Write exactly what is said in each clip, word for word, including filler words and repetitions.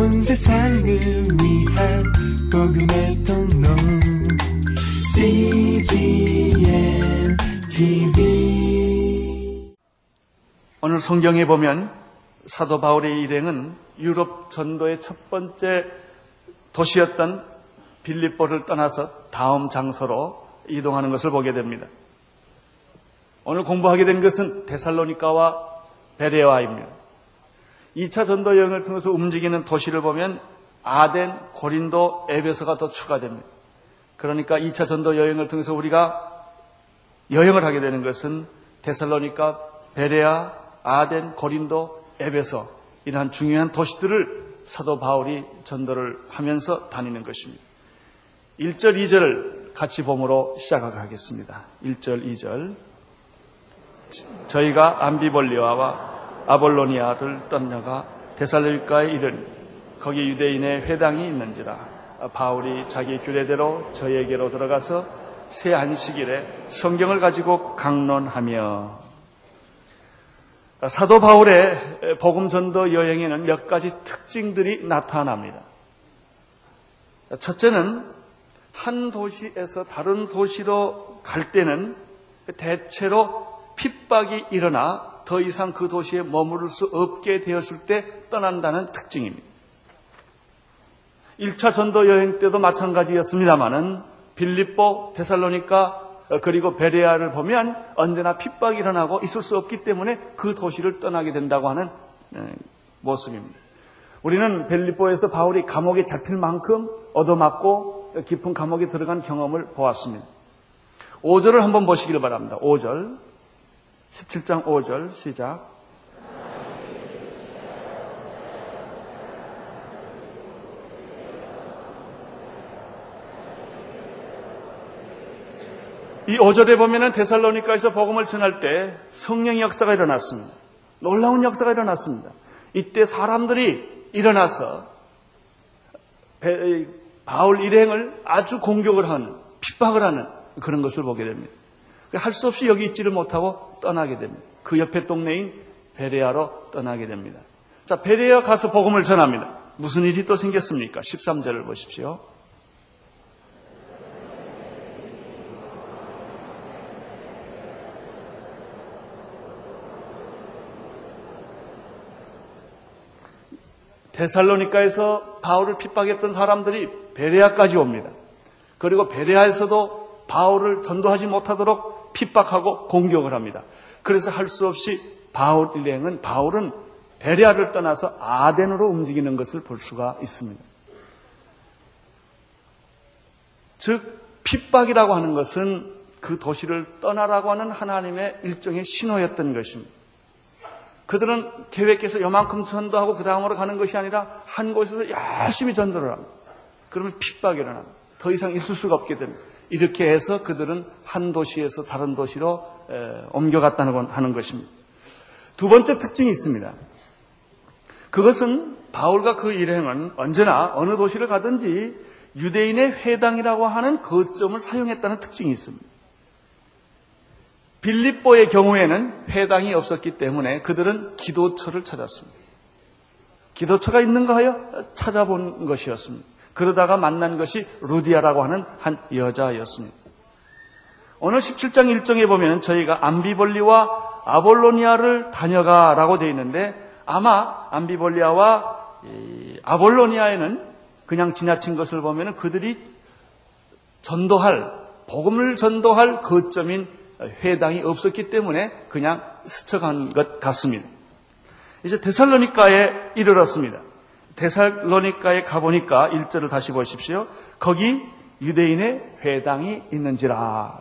온 세상을 위한 복음의 통로 씨지엔티비. 오늘 성경에 보면 사도 바울의 일행은 유럽 전도의 첫 번째 도시였던 빌립보를 떠나서 다음 장소로 이동하는 것을 보게 됩니다. 오늘 공부하게 된 것은 데살로니가와 베뢰아입니다. 이 차 전도 여행을 통해서 움직이는 도시를 보면 아덴, 고린도, 에베소가 더 추가됩니다. 그러니까 이 차 전도 여행을 통해서 우리가 여행을 하게 되는 것은 데살로니가, 베레아, 아덴, 고린도, 에베소 이러한 중요한 도시들을 사도 바울이 전도를 하면서 다니는 것입니다. 일 절, 이 절을 같이 봄으로 시작하겠습니다. 일 절, 이 절. 저희가 암비볼리와와 아볼로니아를 떠나가 데살로니가에 이르니 거기 유대인의 회당이 있는지라 바울이 자기 규례대로 저에게로 들어가서 새 안식일에 성경을 가지고 강론하며. 사도 바울의 복음 전도 여행에는 몇 가지 특징들이 나타납니다. 첫째는 한 도시에서 다른 도시로 갈 때는 대체로 핍박이 일어나 더 이상 그 도시에 머무를 수 없게 되었을 때 떠난다는 특징입니다. 일 차 전도 여행 때도 마찬가지였습니다마는 빌립보, 데살로니가 그리고 베레아를 보면 언제나 핍박이 일어나고 있을 수 없기 때문에 그 도시를 떠나게 된다고 하는 모습입니다. 우리는 빌립보에서 바울이 감옥에 잡힐 만큼 얻어맞고 깊은 감옥에 들어간 경험을 보았습니다. 오 절을 한번 보시기를 바랍니다. 오 절. 십칠 장 오 절 시작. 이 오 절에 보면은 데살로니가에서 복음을 전할 때 성령의 역사가 일어났습니다. 놀라운 역사가 일어났습니다. 이때 사람들이 일어나서 바울 일행을 아주 공격을 하는, 핍박을 하는 그런 것을 보게 됩니다. 할 수 없이 여기 있지를 못하고 떠나게 됩니다. 그 옆에 동네인 베레아로 떠나게 됩니다. 자, 베레아 가서 복음을 전합니다. 무슨 일이 또 생겼습니까? 십삼 절을 보십시오. 데살로니가에서 바울을 핍박했던 사람들이 베레아까지 옵니다. 그리고 베레아에서도 바울을 전도하지 못하도록 핍박하고 공격을 합니다. 그래서 할 수 없이 바울 일행은 바울은 베레아를 떠나서 아덴으로 움직이는 것을 볼 수가 있습니다. 즉 핍박이라고 하는 것은 그 도시를 떠나라고 하는 하나님의 일종의 신호였던 것입니다. 그들은 계획해서 요만큼 전도하고 그 다음으로 가는 것이 아니라 한 곳에서 열심히 전도를 합니다. 그러면 핍박이 일어납니다. 더 이상 있을 수가 없게 됩니다. 이렇게 해서 그들은 한 도시에서 다른 도시로 옮겨갔다는 하는 것입니다. 두 번째 특징이 있습니다. 그것은 바울과 그 일행은 언제나 어느 도시를 가든지 유대인의 회당이라고 하는 거점을 사용했다는 특징이 있습니다. 빌립보의 경우에는 회당이 없었기 때문에 그들은 기도처를 찾았습니다. 기도처가 있는가 하여 찾아본 것이었습니다. 그러다가 만난 것이 루디아라고 하는 한 여자였습니다. 오늘 십칠 장 일 절에 보면 저희가 암비볼리와 아볼로니아를 다녀가라고 되어 있는데 아마 암비볼리아와 아볼로니아에는 그냥 지나친 것을 보면 그들이 전도할, 복음을 전도할 거점인 회당이 없었기 때문에 그냥 스쳐간 것 같습니다. 이제 데살로니가에 이르렀습니다. 데살로니가에 가보니까 일 절을 다시 보십시오. 거기 유대인의 회당이 있는지라.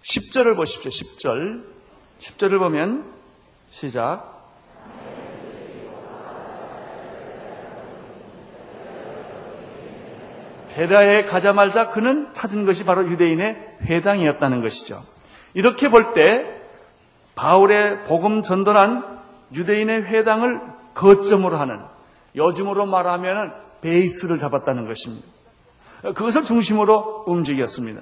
십 절을 보십시오. 십 절. 십 절을 보면 시작. 베레아에 가자마자 그는 찾은 것이 바로 유대인의 회당이었다는 것이죠. 이렇게 볼 때 바울의 복음 전도란 유대인의 회당을 거점으로 하는, 요즘으로 말하면 베이스를 잡았다는 것입니다. 그것을 중심으로 움직였습니다.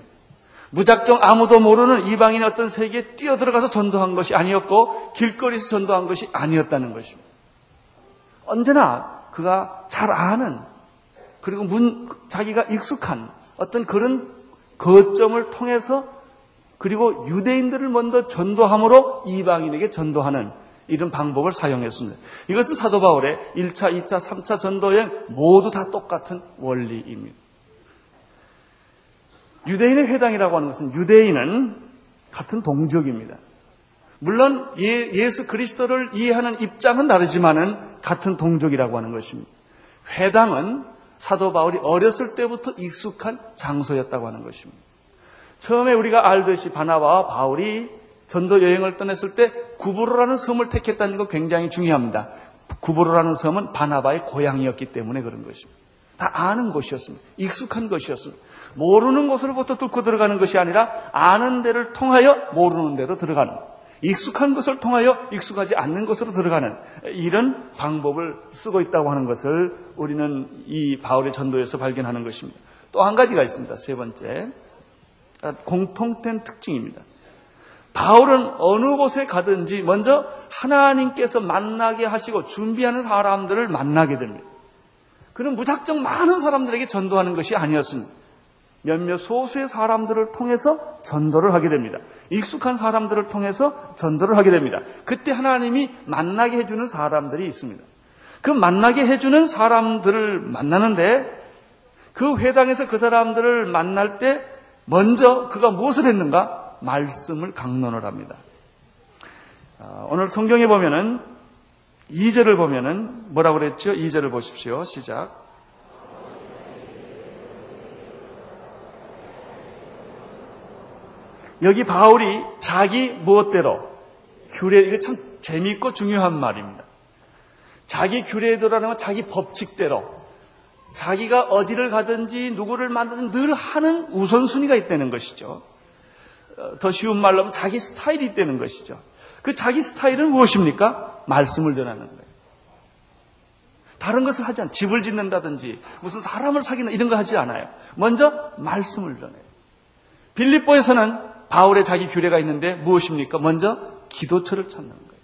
무작정 아무도 모르는 이방인의 어떤 세계에 뛰어들어가서 전도한 것이 아니었고 길거리에서 전도한 것이 아니었다는 것입니다. 언제나 그가 잘 아는 그리고 문, 자기가 익숙한 어떤 그런 거점을 통해서 그리고 유대인들을 먼저 전도함으로 이방인에게 전도하는 이런 방법을 사용했습니다. 이것은 사도 바울의 일 차, 이 차, 삼 차 전도여행 모두 다 똑같은 원리입니다. 유대인의 회당이라고 하는 것은 유대인은 같은 동족입니다. 물론 예, 예수 그리스도를 이해하는 입장은 다르지만은 같은 동족이라고 하는 것입니다. 회당은 사도 바울이 어렸을 때부터 익숙한 장소였다고 하는 것입니다. 처음에 우리가 알듯이 바나바와 바울이 전도 여행을 떠났을 때 구브로라는 섬을 택했다는 거 굉장히 중요합니다. 구브로라는 섬은 바나바의 고향이었기 때문에 그런 것입니다. 다 아는 곳이었습니다. 익숙한 것이었습니다. 모르는 곳으로부터 뚫고 들어가는 것이 아니라 아는 데를 통하여 모르는 데로 들어가는, 익숙한 것을 통하여 익숙하지 않는 것으로 들어가는 이런 방법을 쓰고 있다고 하는 것을 우리는 이 바울의 전도에서 발견하는 것입니다. 또 한 가지가 있습니다. 세 번째, 공통된 특징입니다. 바울은 어느 곳에 가든지 먼저 하나님께서 만나게 하시고 준비하는 사람들을 만나게 됩니다. 그는 무작정 많은 사람들에게 전도하는 것이 아니었습니다. 몇몇 소수의 사람들을 통해서 전도를 하게 됩니다. 익숙한 사람들을 통해서 전도를 하게 됩니다. 그때 하나님이 만나게 해주는 사람들이 있습니다. 그 만나게 해주는 사람들을 만나는데 그 회당에서 그 사람들을 만날 때 먼저 그가 무엇을 했는가? 말씀을 강론을 합니다. 오늘 성경에 보면은 이 절을 보면은 뭐라고 그랬죠? 이 절을 보십시오. 시작. 여기 바울이 자기 무엇대로 규례, 이게 참 재미있고 중요한 말입니다. 자기 규례대로라는 건 자기 법칙대로, 자기가 어디를 가든지 누구를 만나든 늘 하는 우선순위가 있다는 것이죠. 더 쉬운 말로 하면 자기 스타일이 있다는 것이죠. 그 자기 스타일은 무엇입니까? 말씀을 전하는 거예요. 다른 것을 하지 않아요. 집을 짓는다든지 무슨 사람을 사귀는 이런 거 하지 않아요. 먼저 말씀을 전해요. 빌립보에서는 바울의 자기 규례가 있는데 무엇입니까? 먼저 기도처를 찾는 거예요.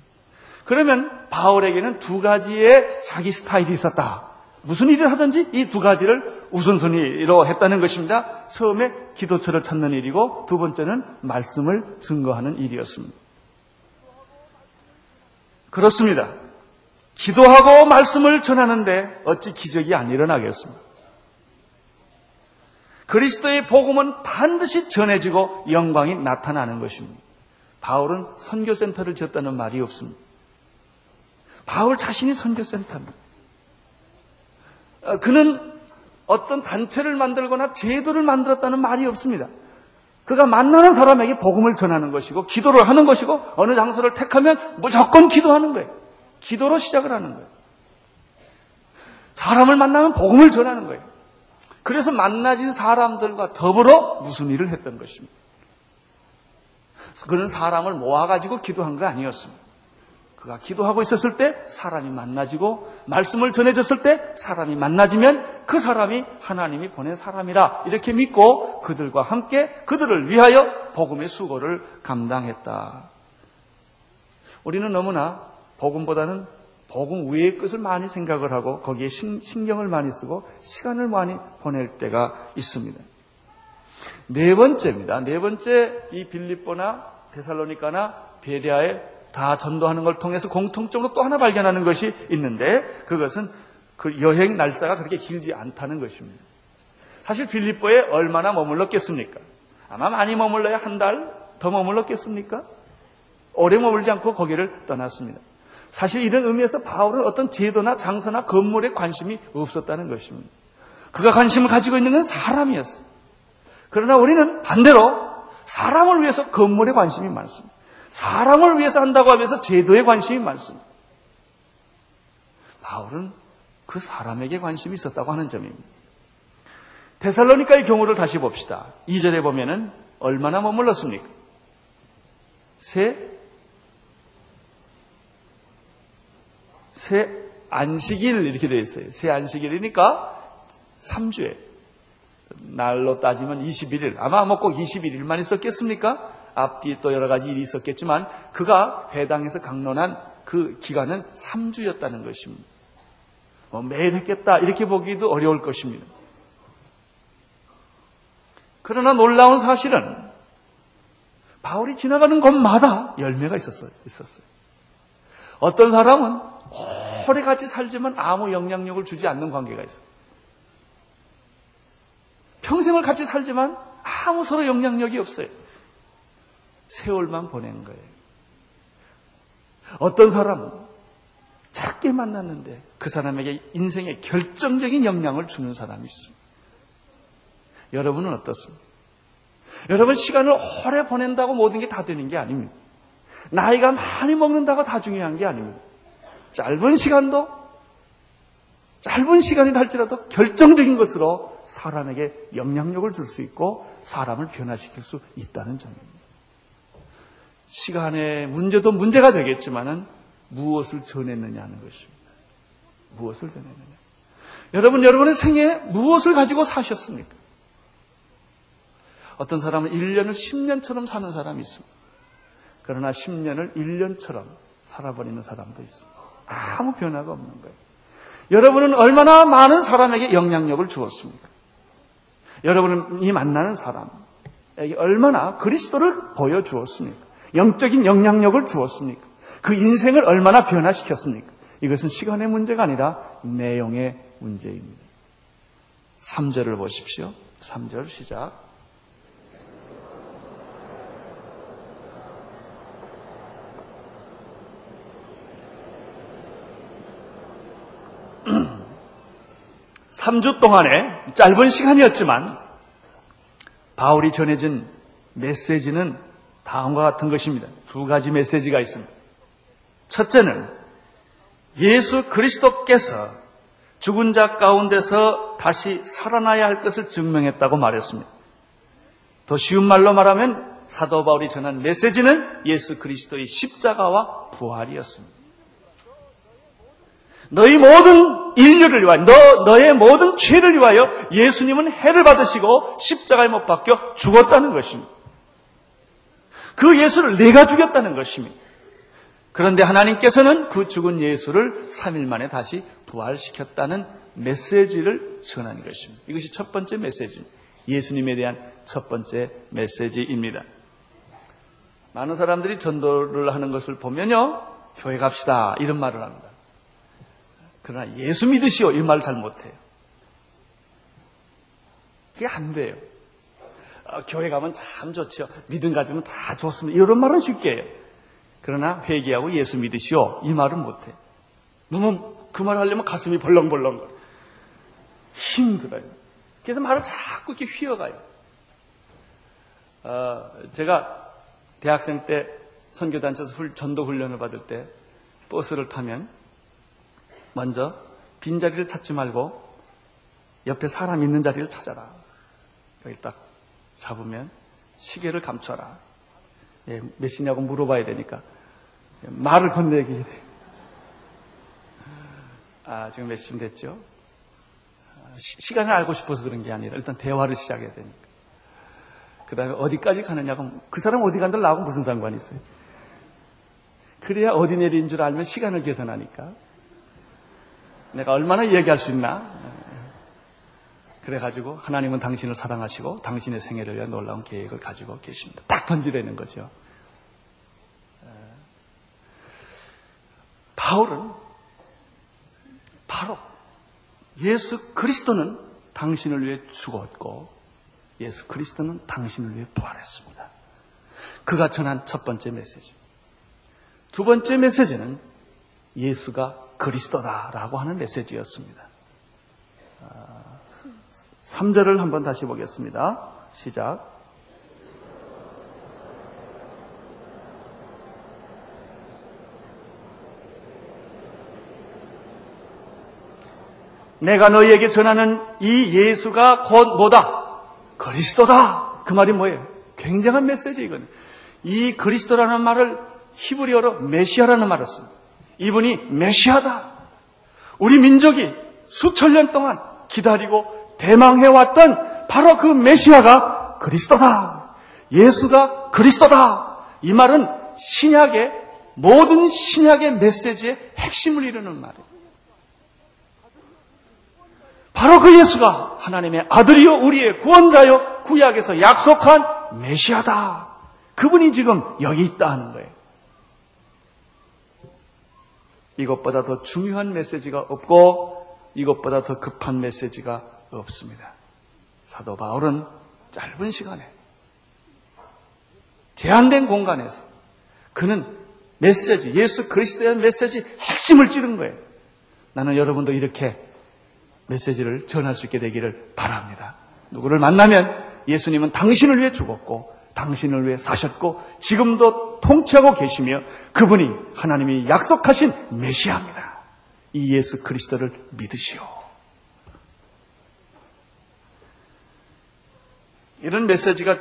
그러면 바울에게는 두 가지의 자기 스타일이 있었다. 무슨 일을 하든지 이 두 가지를 우선순위로 했다는 것입니다. 처음에 기도처를 찾는 일이고 두 번째는 말씀을 증거하는 일이었습니다. 그렇습니다. 기도하고 말씀을 전하는데 어찌 기적이 안 일어나겠습니까? 그리스도의 복음은 반드시 전해지고 영광이 나타나는 것입니다. 바울은 선교센터를 지었다는 말이 없습니다. 바울 자신이 선교센터입니다. 그는 어떤 단체를 만들거나 제도를 만들었다는 말이 없습니다. 그가 만나는 사람에게 복음을 전하는 것이고 기도를 하는 것이고 어느 장소를 택하면 무조건 기도하는 거예요. 기도로 시작을 하는 거예요. 사람을 만나면 복음을 전하는 거예요. 그래서 만나진 사람들과 더불어 무슨 일을 했던 것입니다. 그는 사람을 모아가지고 기도한 거 아니었습니다. 그가 기도하고 있었을 때 사람이 만나지고 말씀을 전해줬을 때 사람이 만나지면 그 사람이 하나님이 보낸 사람이라 이렇게 믿고 그들과 함께 그들을 위하여 복음의 수고를 감당했다. 우리는 너무나 복음보다는 복음 외의 것을 많이 생각을 하고 거기에 신경을 많이 쓰고 시간을 많이 보낼 때가 있습니다. 네 번째입니다. 네 번째, 이 빌립보나 데살로니가나 베레아에 다 전도하는 걸 통해서 공통적으로 또 하나 발견하는 것이 있는데 그것은 그 여행 날짜가 그렇게 길지 않다는 것입니다. 사실 빌립보에 얼마나 머물렀겠습니까? 아마 많이 머물러야 한 달 더 머물렀겠습니까? 오래 머물지 않고 거기를 떠났습니다. 사실 이런 의미에서 바울은 어떤 제도나 장소나 건물에 관심이 없었다는 것입니다. 그가 관심을 가지고 있는 건 사람이었어요. 그러나 우리는 반대로 사람을 위해서 건물에 관심이 많습니다. 사람을 위해서 한다고 하면서 제도에 관심이 많습니다. 바울은 그 사람에게 관심이 있었다고 하는 점입니다. 데살로니가의 경우를 다시 봅시다. 이 절에 보면은 얼마나 머물렀습니까? 세 새 안식일 이렇게 되어 있어요. 새 안식일이니까 삼 주에 날로 따지면 이십일 일, 아마 뭐 꼭 이십일 일만 있었겠습니까? 앞뒤에 또 여러 가지 일이 있었겠지만 그가 회당에서 강론한 그 기간은 삼 주였다는 것입니다. 뭐 매일 했겠다 이렇게 보기도 어려울 것입니다. 그러나 놀라운 사실은 바울이 지나가는 곳마다 열매가 있었어요. 있었어요. 어떤 사람은 오래같이 살지만 아무 영향력을 주지 않는 관계가 있어요. 평생을 같이 살지만 아무 서로 영향력이 없어요. 세월만 보낸 거예요. 어떤 사람은 작게 만났는데 그 사람에게 인생에 결정적인 영향을 주는 사람이 있습니다. 여러분은 어떻습니까? 여러분 시간을 오래 보낸다고 모든 게 다 되는 게 아닙니다. 나이가 많이 먹는다고 다 중요한 게 아닙니다. 짧은 시간도 짧은 시간이 할지라도 결정적인 것으로 사람에게 영향력을 줄 수 있고 사람을 변화시킬 수 있다는 점입니다. 시간의 문제도 문제가 되겠지만은 무엇을 전했느냐 하는 것입니다. 무엇을 전했느냐. 여러분, 여러분의 생애에 무엇을 가지고 사셨습니까? 어떤 사람은 일 년을 십 년처럼 사는 사람이 있습니다. 그러나 십 년을 일 년처럼 살아버리는 사람도 있습니다. 아무 변화가 없는 거예요. 여러분은 얼마나 많은 사람에게 영향력을 주었습니까? 여러분이 만나는 사람에게 얼마나 그리스도를 보여주었습니까? 영적인 영향력을 주었습니까? 그 인생을 얼마나 변화시켰습니까? 이것은 시간의 문제가 아니라 내용의 문제입니다. 삼 절을 보십시오. 삼 절 시작. 삼 주 동안에 짧은 시간이었지만 바울이 전해진 메시지는 다음과 같은 것입니다. 두 가지 메시지가 있습니다. 첫째는 예수 그리스도께서 죽은 자 가운데서 다시 살아나야 할 것을 증명했다고 말했습니다. 더 쉬운 말로 말하면 사도 바울이 전한 메시지는 예수 그리스도의 십자가와 부활이었습니다. 너희 모든 인류를 위하여, 너, 너의 모든 죄를 위하여 예수님은 해를 받으시고 십자가에 못 박혀 죽었다는 것입니다. 그 예수를 내가 죽였다는 것입니다. 그런데 하나님께서는 그 죽은 예수를 삼 일 만에 다시 부활시켰다는 메시지를 전하는 것입니다. 이것이 첫 번째 메시지입니다. 예수님에 대한 첫 번째 메시지입니다. 많은 사람들이 전도를 하는 것을 보면요, 교회 갑시다 이런 말을 합니다. 그러나 예수 믿으시오 이 말 잘 못해요. 그게 안 돼요. 어, 교회 가면 참 좋지요. 믿음 가지면 다 좋습니다. 이런 말은 쉽게 해요. 그러나 회개하고 예수 믿으시오 이 말은 못해요. 너무 그 말 하려면 가슴이 벌렁벌렁 거려요. 힘들어요. 그래서 말을 자꾸 이렇게 휘어가요. 어, 제가 대학생 때 선교단체에서 전도 훈련을 받을 때 버스를 타면 먼저 빈자리를 찾지 말고 옆에 사람 있는 자리를 찾아라. 여기 딱 잡으면 시계를 감춰라. 예, 몇 시냐고 물어봐야 되니까 말을 건네기. 아, 지금 몇 시쯤 됐죠? 시, 시간을 알고 싶어서 그런 게 아니라 일단 대화를 시작해야 되니까. 그 다음에 어디까지 가느냐고, 그 사람 어디 간들 나하고 무슨 상관이 있어요? 그래야 어디 내린 줄 알면 시간을 계산하니까. 내가 얼마나 얘기할 수 있나? 그래가지고 하나님은 당신을 사랑하시고 당신의 생애를 위한 놀라운 계획을 가지고 계십니다. 딱 던지라는 거죠. 바울은 바로 예수 그리스도는 당신을 위해 죽었고 예수 그리스도는 당신을 위해 부활했습니다. 그가 전한 첫 번째 메시지. 두 번째 메시지는 예수가 그리스도다라고 하는 메시지였습니다. 삼 절을 한번 다시 보겠습니다. 시작. 내가 너희에게 전하는 이 예수가 곧 뭐다? 그리스도다. 그 말이 뭐예요? 굉장한 메시지 이거는. 이 그리스도라는 말을 히브리어로 메시아라는 말을 씁니다. 이분이 메시아다. 우리 민족이 수천 년 동안 기다리고 대망해왔던 바로 그 메시아가 그리스도다. 예수가 그리스도다. 이 말은 신약의 모든 신약의 메시지의 핵심을 이루는 말이에요. 바로 그 예수가 하나님의 아들이요 우리의 구원자요 구약에서 약속한 메시아다. 그분이 지금 여기 있다는 거예요. 이것보다 더 중요한 메시지가 없고 이것보다 더 급한 메시지가 없습니다. 사도 바울은 짧은 시간에 제한된 공간에서 그는 메시지, 예수 그리스도의 메시지 핵심을 찌른 거예요. 나는 여러분도 이렇게 메시지를 전할 수 있게 되기를 바랍니다. 누구를 만나면 예수님은 당신을 위해 죽었고 당신을 위해 사셨고 지금도 통치하고 계시며 그분이 하나님이 약속하신 메시아입니다. 이 예수 그리스도를 믿으시오. 이런 메시지가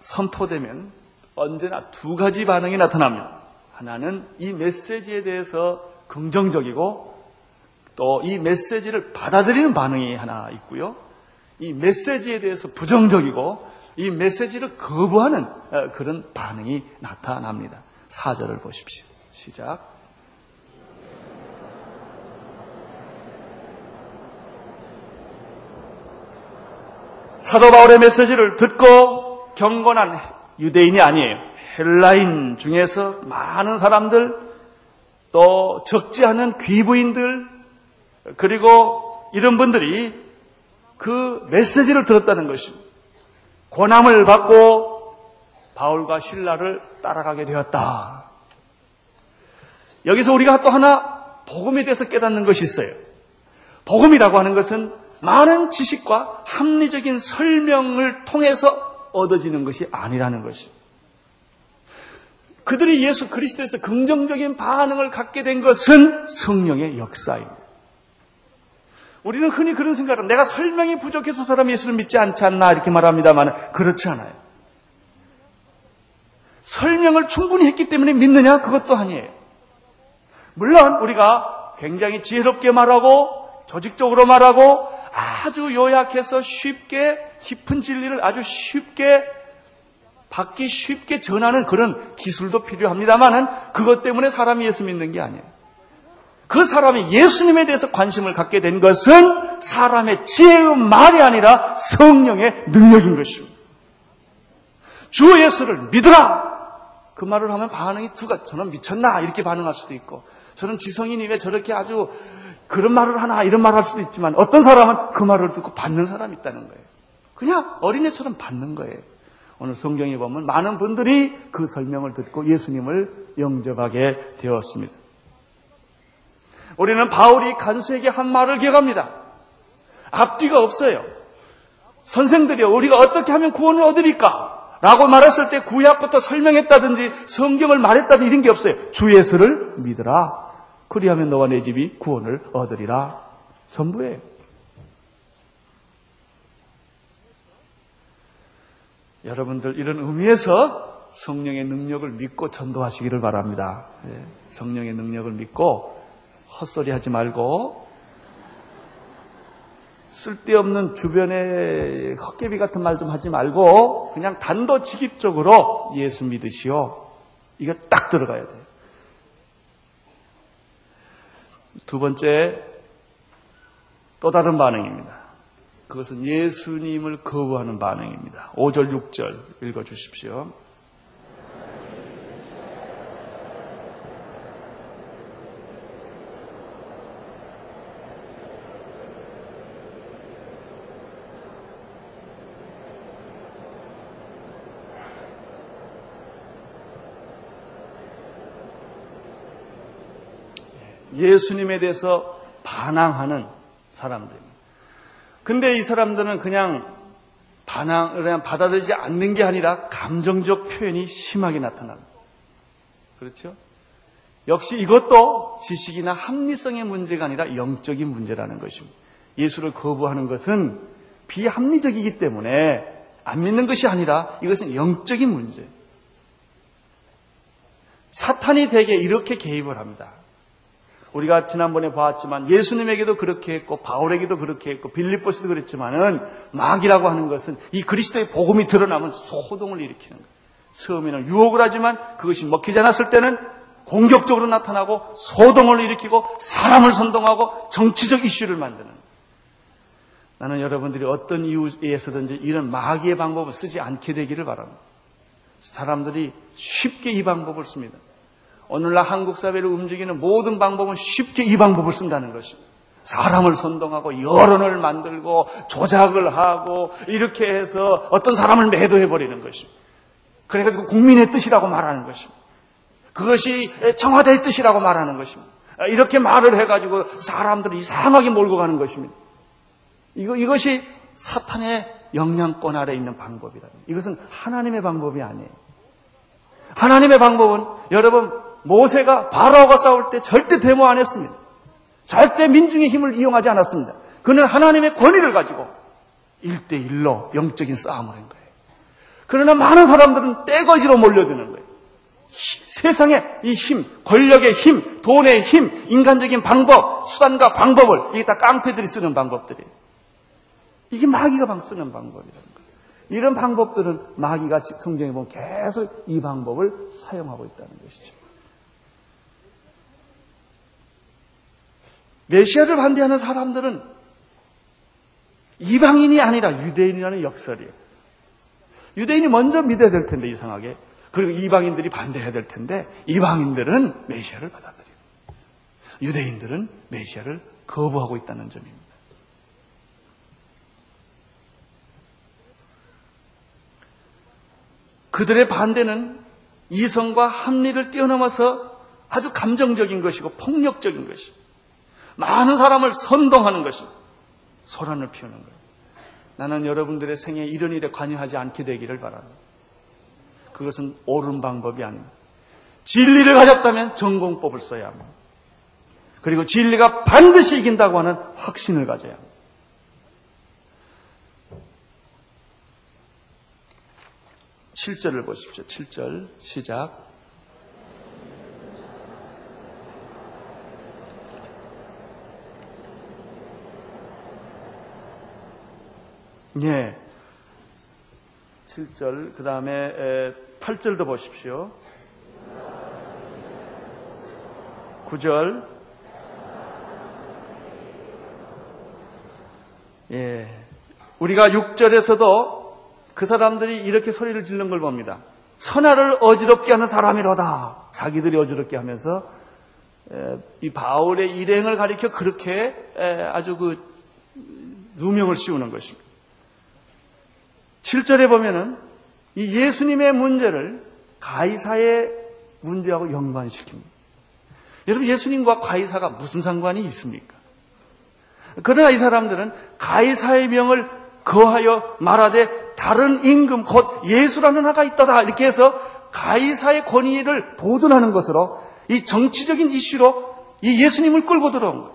선포되면 언제나 두 가지 반응이 나타납니다. 하나는 이 메시지에 대해서 긍정적이고 또 이 메시지를 받아들이는 반응이 하나 있고요. 이 메시지에 대해서 부정적이고 이 메시지를 거부하는 그런 반응이 나타납니다. 사 절을 보십시오. 시작. 사도 바울의 메시지를 듣고 경건한 유대인이 아니에요. 헬라인 중에서 많은 사람들, 또 적지 않은 귀부인들, 그리고 이런 분들이 그 메시지를 들었다는 것입니다. 고난을 받고 바울과 실라를 따라가게 되었다. 여기서 우리가 또 하나 복음에 대해서 깨닫는 것이 있어요. 복음이라고 하는 것은 많은 지식과 합리적인 설명을 통해서 얻어지는 것이 아니라는 것입니다. 그들이 예수 그리스도에서 긍정적인 반응을 갖게 된 것은 성령의 역사입니다. 우리는 흔히 그런 생각을 내가 설명이 부족해서 사람이 예수를 믿지 않지 않나 이렇게 말합니다만 그렇지 않아요. 설명을 충분히 했기 때문에 믿느냐? 그것도 아니에요. 물론 우리가 굉장히 지혜롭게 말하고 조직적으로 말하고 아주 요약해서 쉽게 깊은 진리를 아주 쉽게 받기 쉽게 전하는 그런 기술도 필요합니다만 그것 때문에 사람이 예수 믿는 게 아니에요. 그 사람이 예수님에 대해서 관심을 갖게 된 것은 사람의 지혜의 말이 아니라 성령의 능력인 것입니다. 주 예수를 믿으라! 그 말을 하면 반응이 두 가지. 저는 미쳤나? 이렇게 반응할 수도 있고 저는 지성인이 왜 저렇게 아주 그런 말을 하나? 이런 말을 할 수도 있지만 어떤 사람은 그 말을 듣고 받는 사람이 있다는 거예요. 그냥 어린애처럼 받는 거예요. 오늘 성경에 보면 많은 분들이 그 설명을 듣고 예수님을 영접하게 되었습니다. 우리는 바울이 간수에게 한 말을 기억합니다. 앞뒤가 없어요. 선생들이여, 우리가 어떻게 하면 구원을 얻으리까? 라고 말했을 때 구약부터 설명했다든지 성경을 말했다든지 이런 게 없어요. 주 예수를 믿으라. 그리하면 너와 내 집이 구원을 얻으리라. 전부예요. 여러분들 이런 의미에서 성령의 능력을 믿고 전도하시기를 바랍니다. 성령의 능력을 믿고 헛소리 하지 말고 쓸데없는 주변의 헛개비 같은 말 좀 하지 말고 그냥 단도직입적으로 예수 믿으시오. 이거 딱 들어가야 돼요. 두 번째, 또 다른 반응입니다. 그것은 예수님을 거부하는 반응입니다. 오 절, 육 절 읽어주십시오. 예수님에 대해서 반항하는 사람들입니다. 근데 이 사람들은 그냥 반항을 그냥 받아들이지 않는 게 아니라 감정적 표현이 심하게 나타납니다. 그렇죠? 역시 이것도 지식이나 합리성의 문제가 아니라 영적인 문제라는 것입니다. 예수를 거부하는 것은 비합리적이기 때문에 안 믿는 것이 아니라 이것은 영적인 문제예요. 사탄이 대개 이렇게 개입을 합니다. 우리가 지난번에 보았지만 예수님에게도 그렇게 했고 바울에게도 그렇게 했고 빌립보서도 그랬지만은 마귀라고 하는 것은 이 그리스도의 복음이 드러나면 소동을 일으키는 거예요. 처음에는 유혹을 하지만 그것이 먹히지 않았을 때는 공격적으로 나타나고 소동을 일으키고 사람을 선동하고 정치적 이슈를 만드는 거예요. 나는 여러분들이 어떤 이유에서든지 이런 마귀의 방법을 쓰지 않게 되기를 바랍니다. 사람들이 쉽게 이 방법을 씁니다. 오늘날 한국 사회를 움직이는 모든 방법은 쉽게 이 방법을 쓴다는 것입니다. 사람을 선동하고 여론을 만들고 조작을 하고 이렇게 해서 어떤 사람을 매도해버리는 것입니다. 그래서 국민의 뜻이라고 말하는 것입니다. 그것이 청와대의 뜻이라고 말하는 것입니다. 이렇게 말을 해가지고 사람들을 이상하게 몰고 가는 것입니다. 이거, 이것이 사탄의 영향권 아래 있는 방법이다. 이것은 하나님의 방법이 아니에요. 하나님의 방법은 여러분 모세가 바로와 싸울 때 절대 데모 안 했습니다. 절대 민중의 힘을 이용하지 않았습니다. 그는 하나님의 권위를 가지고 일대일로 영적인 싸움을 한 거예요. 그러나 많은 사람들은 떼거지로 몰려드는 거예요. 세상의 이 힘, 권력의 힘, 돈의 힘, 인간적인 방법, 수단과 방법을 이게 다 깡패들이 쓰는 방법들이에요. 이게 마귀가 쓰는 방법이라는 거예요. 이런 방법들은 마귀가 성경에 보면 계속 이 방법을 사용하고 있다는 것이죠. 메시아를 반대하는 사람들은 이방인이 아니라 유대인이라는 역설이에요. 유대인이 먼저 믿어야 될 텐데 이상하게. 그리고 이방인들이 반대해야 될 텐데 이방인들은 메시아를 받아들이고 유대인들은 메시아를 거부하고 있다는 점입니다. 그들의 반대는 이성과 합리를 뛰어넘어서 아주 감정적인 것이고 폭력적인 것이 많은 사람을 선동하는 것이 소란을 피우는 거예요. 나는 여러분들의 생에 이런 일에 관여하지 않게 되기를 바랍니다. 그것은 옳은 방법이 아닙니다. 진리를 가졌다면 전공법을 써야 합니다. 그리고 진리가 반드시 이긴다고 하는 확신을 가져야 합니다. 칠 절을 보십시오. 칠 절 시작. 예. 칠 절 그 다음에 팔 절도 보십시오. 구 절. 예. 우리가 육 절에서도 그 사람들이 이렇게 소리를 지르는 걸 봅니다. 천하를 어지럽게 하는 사람이로다. 자기들이 어지럽게 하면서 이 바울의 일행을 가리켜 그렇게 아주 그 누명을 씌우는 것입니다. 칠 절에 보면은 이 예수님의 문제를 가이사의 문제하고 연관시킵니다. 여러분 예수님과 가이사가 무슨 상관이 있습니까? 그러나 이 사람들은 가이사의 명을 거하여 말하되 다른 임금 곧 예수라는 하가 있더라 이렇게 해서 가이사의 권위를 보존하는 것으로 이 정치적인 이슈로 이 예수님을 끌고 들어온 거예요.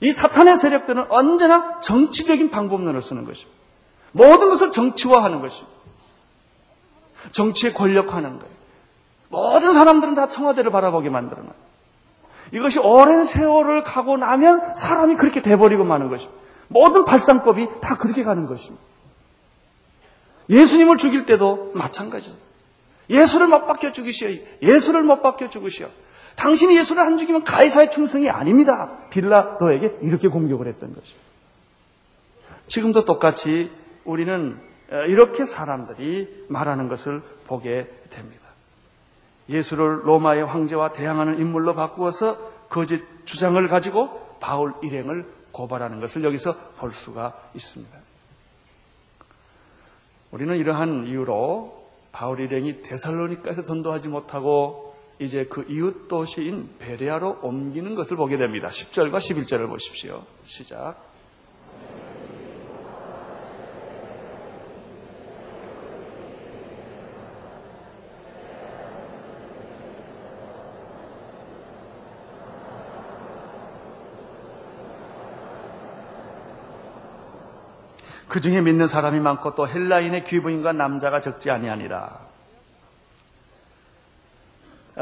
이 사탄의 세력들은 언제나 정치적인 방법론을 쓰는 것입니다. 모든 것을 정치화하는 것입니다. 정치에 권력화하는 거예요. 모든 사람들은 다 청와대를 바라보게 만드는 거예요. 이것이 오랜 세월을 가고 나면 사람이 그렇게 돼버리고 마는 것입니다. 모든 발상법이 다 그렇게 가는 것입니다. 예수님을 죽일 때도 마찬가지죠. 예수를 못 박혀 죽이시오. 예수를 못 박혀 죽으시오. 당신이 예수를 안 죽이면 가이사의 충성이 아닙니다. 빌라도에게 이렇게 공격을 했던 것이죠. 지금도 똑같이 우리는 이렇게 사람들이 말하는 것을 보게 됩니다. 예수를 로마의 황제와 대항하는 인물로 바꾸어서 거짓 주장을 가지고 바울 일행을 고발하는 것을 여기서 볼 수가 있습니다. 우리는 이러한 이유로 바울 일행이 데살로니가에서 전도하지 못하고 이제 그 이웃 도시인 베뢰아로 옮기는 것을 보게 됩니다. 십 절과 십일 절을 보십시오. 시작. 그 중에 믿는 사람이 많고 또 헬라인의 귀부인과 남자가 적지 아니하니라.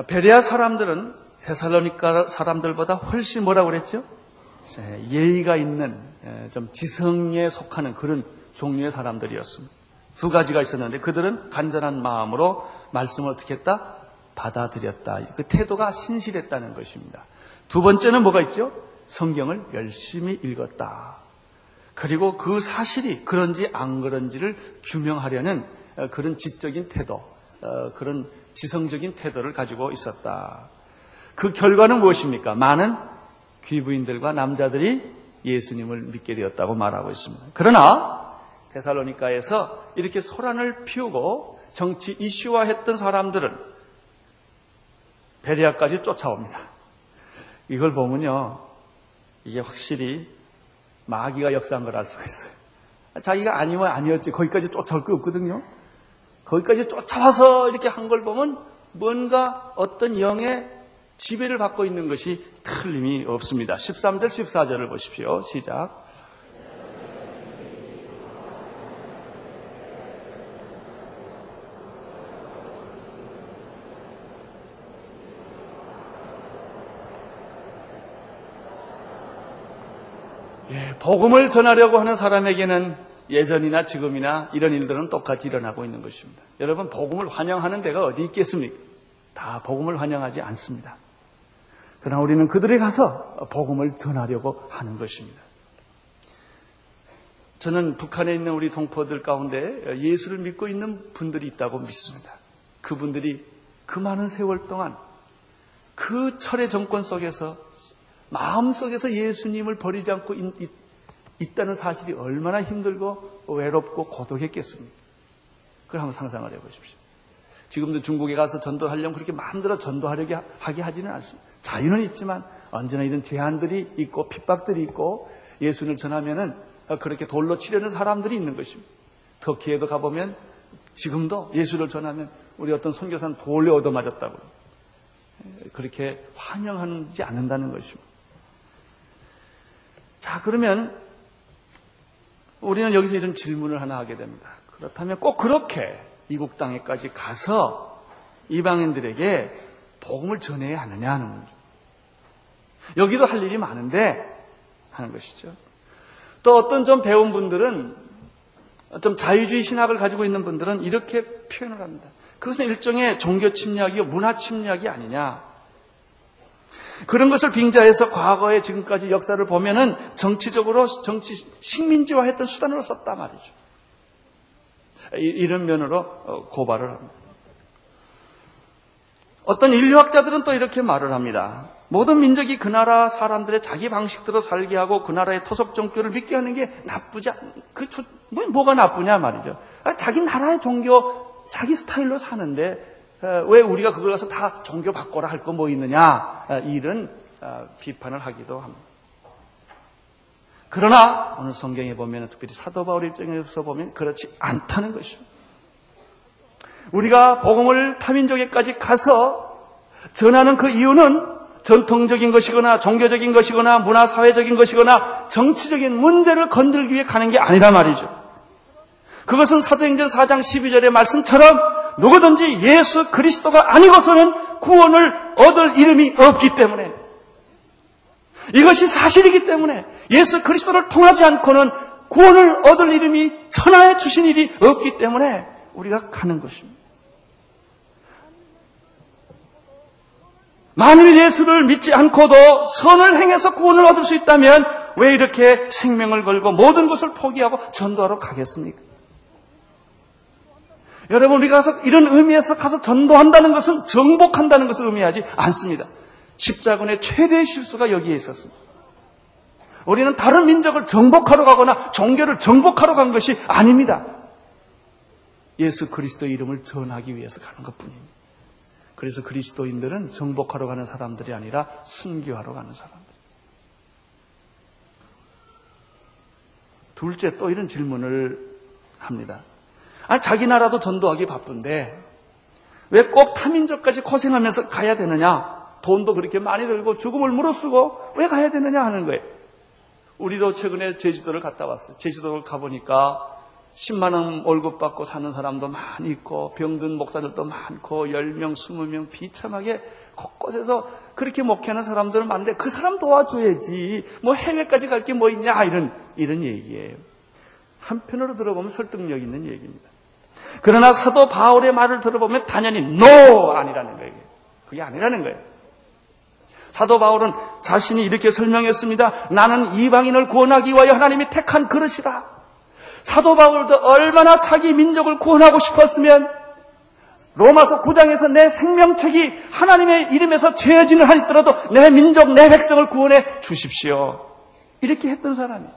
베레아 사람들은 데살로니가 사람들보다 훨씬 뭐라고 그랬죠? 예의가 있는 좀 지성에 속하는 그런 종류의 사람들이었습니다. 두 가지가 있었는데 그들은 간절한 마음으로 말씀을 어떻게 했다? 받아들였다. 그 태도가 신실했다는 것입니다. 두 번째는 뭐가 있죠? 성경을 열심히 읽었다. 그리고 그 사실이 그런지 안 그런지를 규명하려는 그런 지적인 태도, 그런 지성적인 태도를 가지고 있었다. 그 결과는 무엇입니까? 많은 귀부인들과 남자들이 예수님을 믿게 되었다고 말하고 있습니다. 그러나 데살로니가에서 이렇게 소란을 피우고 정치 이슈화했던 사람들은 베레아까지 쫓아옵니다. 이걸 보면요, 이게 확실히 마귀가 역사한 걸 알 수가 있어요. 자기가 아니면 아니었지 거기까지 쫓아올 게 없거든요. 거기까지 쫓아와서 이렇게 한 걸 보면 뭔가 어떤 영의 지배를 받고 있는 것이 틀림이 없습니다. 십삼 절, 십사 절을 보십시오. 시작. 예, 복음을 전하려고 하는 사람에게는 예전이나 지금이나 이런 일들은 똑같이 일어나고 있는 것입니다. 여러분, 복음을 환영하는 데가 어디 있겠습니까? 다 복음을 환영하지 않습니다. 그러나 우리는 그들에 가서 복음을 전하려고 하는 것입니다. 저는 북한에 있는 우리 동포들 가운데 예수를 믿고 있는 분들이 있다고 믿습니다. 그분들이 그 많은 세월 동안 그 철의 정권 속에서 마음속에서 예수님을 버리지 않고 있, 있, 있다는 사실이 얼마나 힘들고 외롭고 고독했겠습니까? 그걸 한번 상상을 해보십시오. 지금도 중국에 가서 전도하려면 그렇게 마음대로 전도하려게 하게 하지는 않습니다. 자유는 있지만 언제나 이런 제한들이 있고 핍박들이 있고 예수를 전하면은 그렇게 돌로 치려는 사람들이 있는 것입니다. 터키에도 가보면 지금도 예수를 전하면 우리 어떤 선교사는 돌에 얻어맞았다고 그렇게 환영하지 않는다는 것입니다. 자, 그러면 우리는 여기서 이런 질문을 하나 하게 됩니다. 그렇다면 꼭 그렇게 이국 땅에까지 가서 이방인들에게 복음을 전해야 하느냐 하는 문제. 여기도 할 일이 많은데 하는 것이죠. 또 어떤 좀 배운 분들은, 좀 자유주의 신학을 가지고 있는 분들은 이렇게 표현을 합니다. 그것은 일종의 종교 침략이요 문화 침략이 아니냐. 그런 것을 빙자해서 과거에 지금까지 역사를 보면은 정치적으로 정치 식민지화했던 수단으로 썼단 말이죠. 이런 면으로 고발을 합니다. 어떤 인류학자들은 또 이렇게 말을 합니다. 모든 민족이 그 나라 사람들의 자기 방식대로 살게 하고 그 나라의 토속 종교를 믿게 하는 게 나쁘지 않... 그 조... 뭐가 나쁘냐 말이죠. 자기 나라의 종교, 자기 스타일로 사는데 왜 우리가 그걸 가서 다 종교 바꿔라 할 거 뭐 있느냐, 이런 비판을 하기도 합니다. 그러나 오늘 성경에 보면, 특별히 사도 바울 일정에서 보면 그렇지 않다는 것입니다. 우리가 복음을 타민족에까지 가서 전하는 그 이유는 전통적인 것이거나 종교적인 것이거나 문화사회적인 것이거나 정치적인 문제를 건들기 위해 가는 게 아니라 말이죠. 그것은 사도행전 사 장 십이 절의 말씀처럼 누구든지 예수 그리스도가 아니고서는 구원을 얻을 이름이 없기 때문에, 이것이 사실이기 때문에, 예수 그리스도를 통하지 않고는 구원을 얻을 이름이 천하에 주신 일이 없기 때문에 우리가 가는 것입니다. 만일 예수를 믿지 않고도 선을 행해서 구원을 얻을 수 있다면 왜 이렇게 생명을 걸고 모든 것을 포기하고 전도하러 가겠습니까? 여러분, 우리가 가서 이런 의미에서 가서 전도한다는 것은 정복한다는 것을 의미하지 않습니다. 십자군의 최대의 실수가 여기에 있었습니다. 우리는 다른 민족을 정복하러 가거나 종교를 정복하러 간 것이 아닙니다. 예수 그리스도의 이름을 전하기 위해서 가는 것뿐입니다. 그래서 그리스도인들은 정복하러 가는 사람들이 아니라 순교하러 가는 사람들. 둘째, 또 이런 질문을 합니다. 아, 자기 나라도 전도하기 바쁜데 왜 꼭 타민족까지 고생하면서 가야 되느냐? 돈도 그렇게 많이 들고 죽음을 무릅쓰고 왜 가야 되느냐 하는 거예요. 우리도 최근에 제주도를 갔다 왔어요. 제주도를 가보니까 십만 원 월급 받고 사는 사람도 많이 있고 병든 목사들도 많고 열 명, 스무 명 비참하게 곳곳에서 그렇게 목회하는 사람들은 많은데 그 사람 도와줘야지 뭐 해외까지 갈 게 뭐 있냐, 이런 이런 얘기예요. 한편으로 들어보면 설득력 있는 얘기입니다. 그러나 사도 바울의 말을 들어보면 단연히 NO! 아니라는 거예요. 그게 아니라는 거예요. 사도 바울은 자신이 이렇게 설명했습니다. 나는 이방인을 구원하기 위하여 하나님이 택한 그릇이라. 사도 바울도 얼마나 자기 민족을 구원하고 싶었으면 로마서 구 장에서 내 생명책이 하나님의 이름에서 죄진을 할지라도 내 민족, 내 백성을 구원해 주십시오. 이렇게 했던 사람이.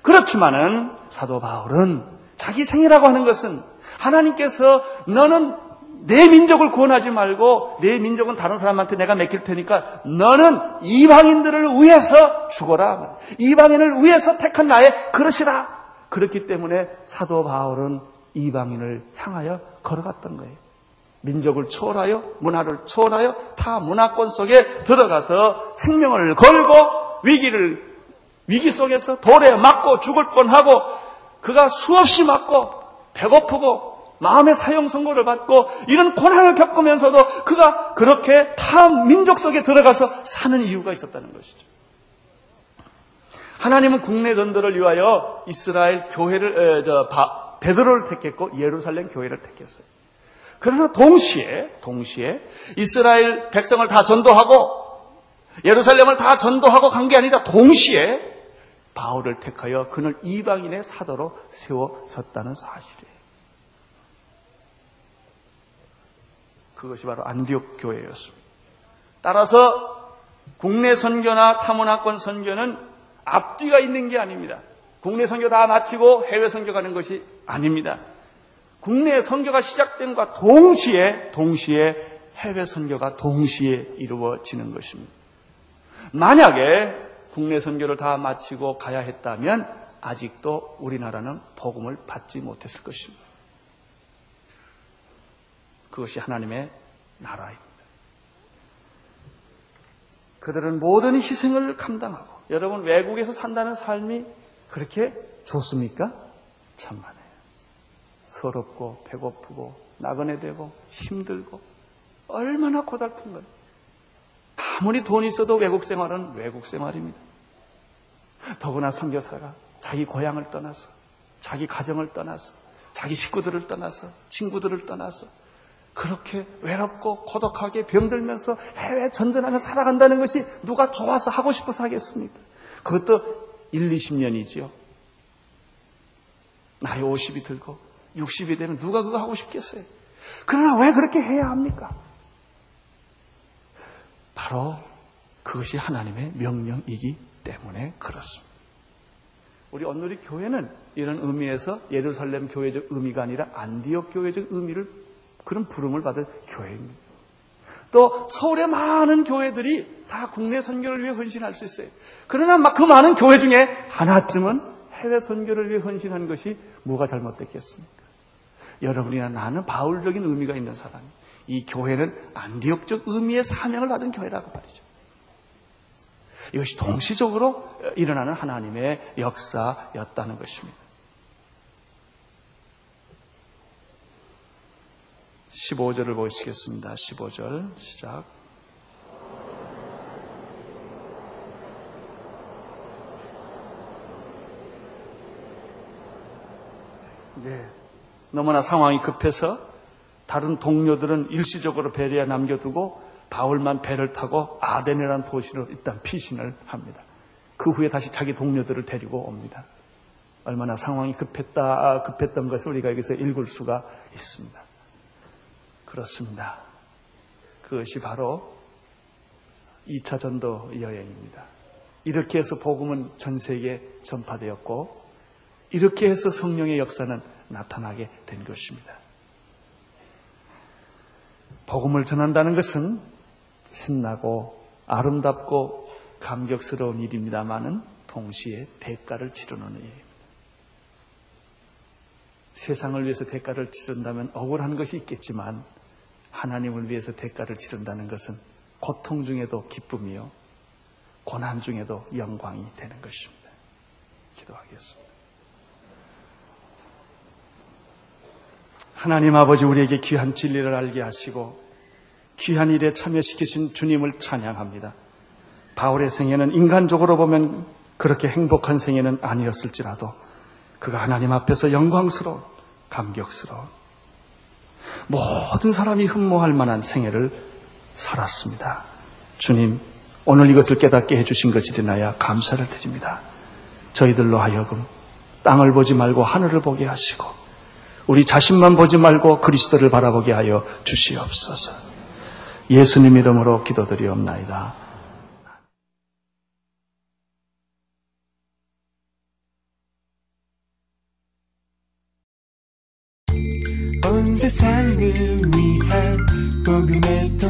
그렇지만은 사도 바울은 자기 생애라고 하는 것은 하나님께서 너는 내 민족을 구원하지 말고 내 민족은 다른 사람한테 내가 맡길 테니까 너는 이방인들을 위해서 죽어라. 이방인을 위해서 택한 나의 그릇이라. 그렇기 때문에 사도 바울은 이방인을 향하여 걸어갔던 거예요. 민족을 초월하여 문화를 초월하여 타 문화권 속에 들어가서 생명을 걸고 위기를 위기 속에서 돌에 맞고 죽을 뻔하고 그가 수없이 맞고 배고프고 마음의 사형 선고를 받고 이런 고난을 겪으면서도 그가 그렇게 타 민족 속에 들어가서 사는 이유가 있었다는 것이죠. 하나님은 국내 전도를 위하여 이스라엘 교회를 에, 저, 바, 베드로를 택했고 예루살렘 교회를 택했어요. 그러나 동시에 동시에 이스라엘 백성을 다 전도하고 예루살렘을 다 전도하고 간 게 아니라 동시에 바울을 택하여 그는 이방인의 사도로 세워졌다는 사실이에요. 그것이 바로 안디옥 교회였습니다. 따라서 국내 선교나 타문화권 선교는 앞뒤가 있는 게 아닙니다. 국내 선교 다 마치고 해외 선교 가는 것이 아닙니다. 국내 선교가 시작된과 동시에 동시에 해외 선교가 동시에 이루어지는 것입니다. 만약에 국내 선교를 다 마치고 가야 했다면 아직도 우리나라는 복음을 받지 못했을 것입니다. 그것이 하나님의 나라입니다. 그들은 모든 희생을 감당하고 여러분 외국에서 산다는 삶이 그렇게 좋습니까? 참만해요. 서럽고 배고프고 나그네되고 힘들고 얼마나 고달픈 거예요. 아무리 돈이 있어도 외국 생활은 외국 생활입니다. 더구나 선교사가 자기 고향을 떠나서 자기 가정을 떠나서 자기 식구들을 떠나서 친구들을 떠나서 그렇게 외롭고 고독하게 병들면서 해외 전전하며 살아간다는 것이 누가 좋아서 하고 싶어서 하겠습니까? 그것도 일, 이십 년이지요. 나이 오십이 들고 육십이 되면 누가 그거 하고 싶겠어요? 그러나 왜 그렇게 해야 합니까? 바로 그것이 하나님의 명령이기 때문에 그렇습니다. 우리 온누리 교회는 이런 의미에서 예루살렘 교회적 의미가 아니라 안디옥 교회적 의미를 그런 부름을 받은 교회입니다. 또 서울의 많은 교회들이 다 국내 선교를 위해 헌신할 수 있어요. 그러나 막 그 많은 교회 중에 하나쯤은 해외 선교를 위해 헌신한 것이 뭐가 잘못됐겠습니까? 여러분이나 나는 바울적인 의미가 있는 사람, 이 교회는 안디옥적 의미의 사명을 받은 교회라고 말이죠. 이것이 동시적으로 일어나는 하나님의 역사였다는 것입니다. 십오 절을 보시겠습니다. 십오 절 시작. 네, 너무나 상황이 급해서 다른 동료들은 일시적으로 베뢰아 남겨두고 바울만 배를 타고 아덴이라는 도시로 일단 피신을 합니다. 그 후에 다시 자기 동료들을 데리고 옵니다. 얼마나 상황이 급했다, 급했던 것을 우리가 여기서 읽을 수가 있습니다. 그렇습니다. 그것이 바로 이 차 전도 여행입니다. 이렇게 해서 복음은 전 세계에 전파되었고 이렇게 해서 성령의 역사는 나타나게 된 것입니다. 복음을 전한다는 것은 신나고 아름답고 감격스러운 일입니다만은 동시에 대가를 치르는 일입니다. 세상을 위해서 대가를 치른다면 억울한 것이 있겠지만 하나님을 위해서 대가를 치른다는 것은 고통 중에도 기쁨이요 고난 중에도 영광이 되는 것입니다. 기도하겠습니다. 하나님 아버지, 우리에게 귀한 진리를 알게 하시고 귀한 일에 참여시키신 주님을 찬양합니다. 바울의 생애는 인간적으로 보면 그렇게 행복한 생애는 아니었을지라도 그가 하나님 앞에서 영광스러운, 감격스러운 모든 사람이 흠모할 만한 생애를 살았습니다. 주님, 오늘 이것을 깨닫게 해주신 것이리나야 감사를 드립니다. 저희들로 하여금 땅을 보지 말고 하늘을 보게 하시고 우리 자신만 보지 말고 그리스도를 바라보게 하여 주시옵소서. 예수님 이름으로 기도드리옵나이다. 온 세상을 위한 복음의 도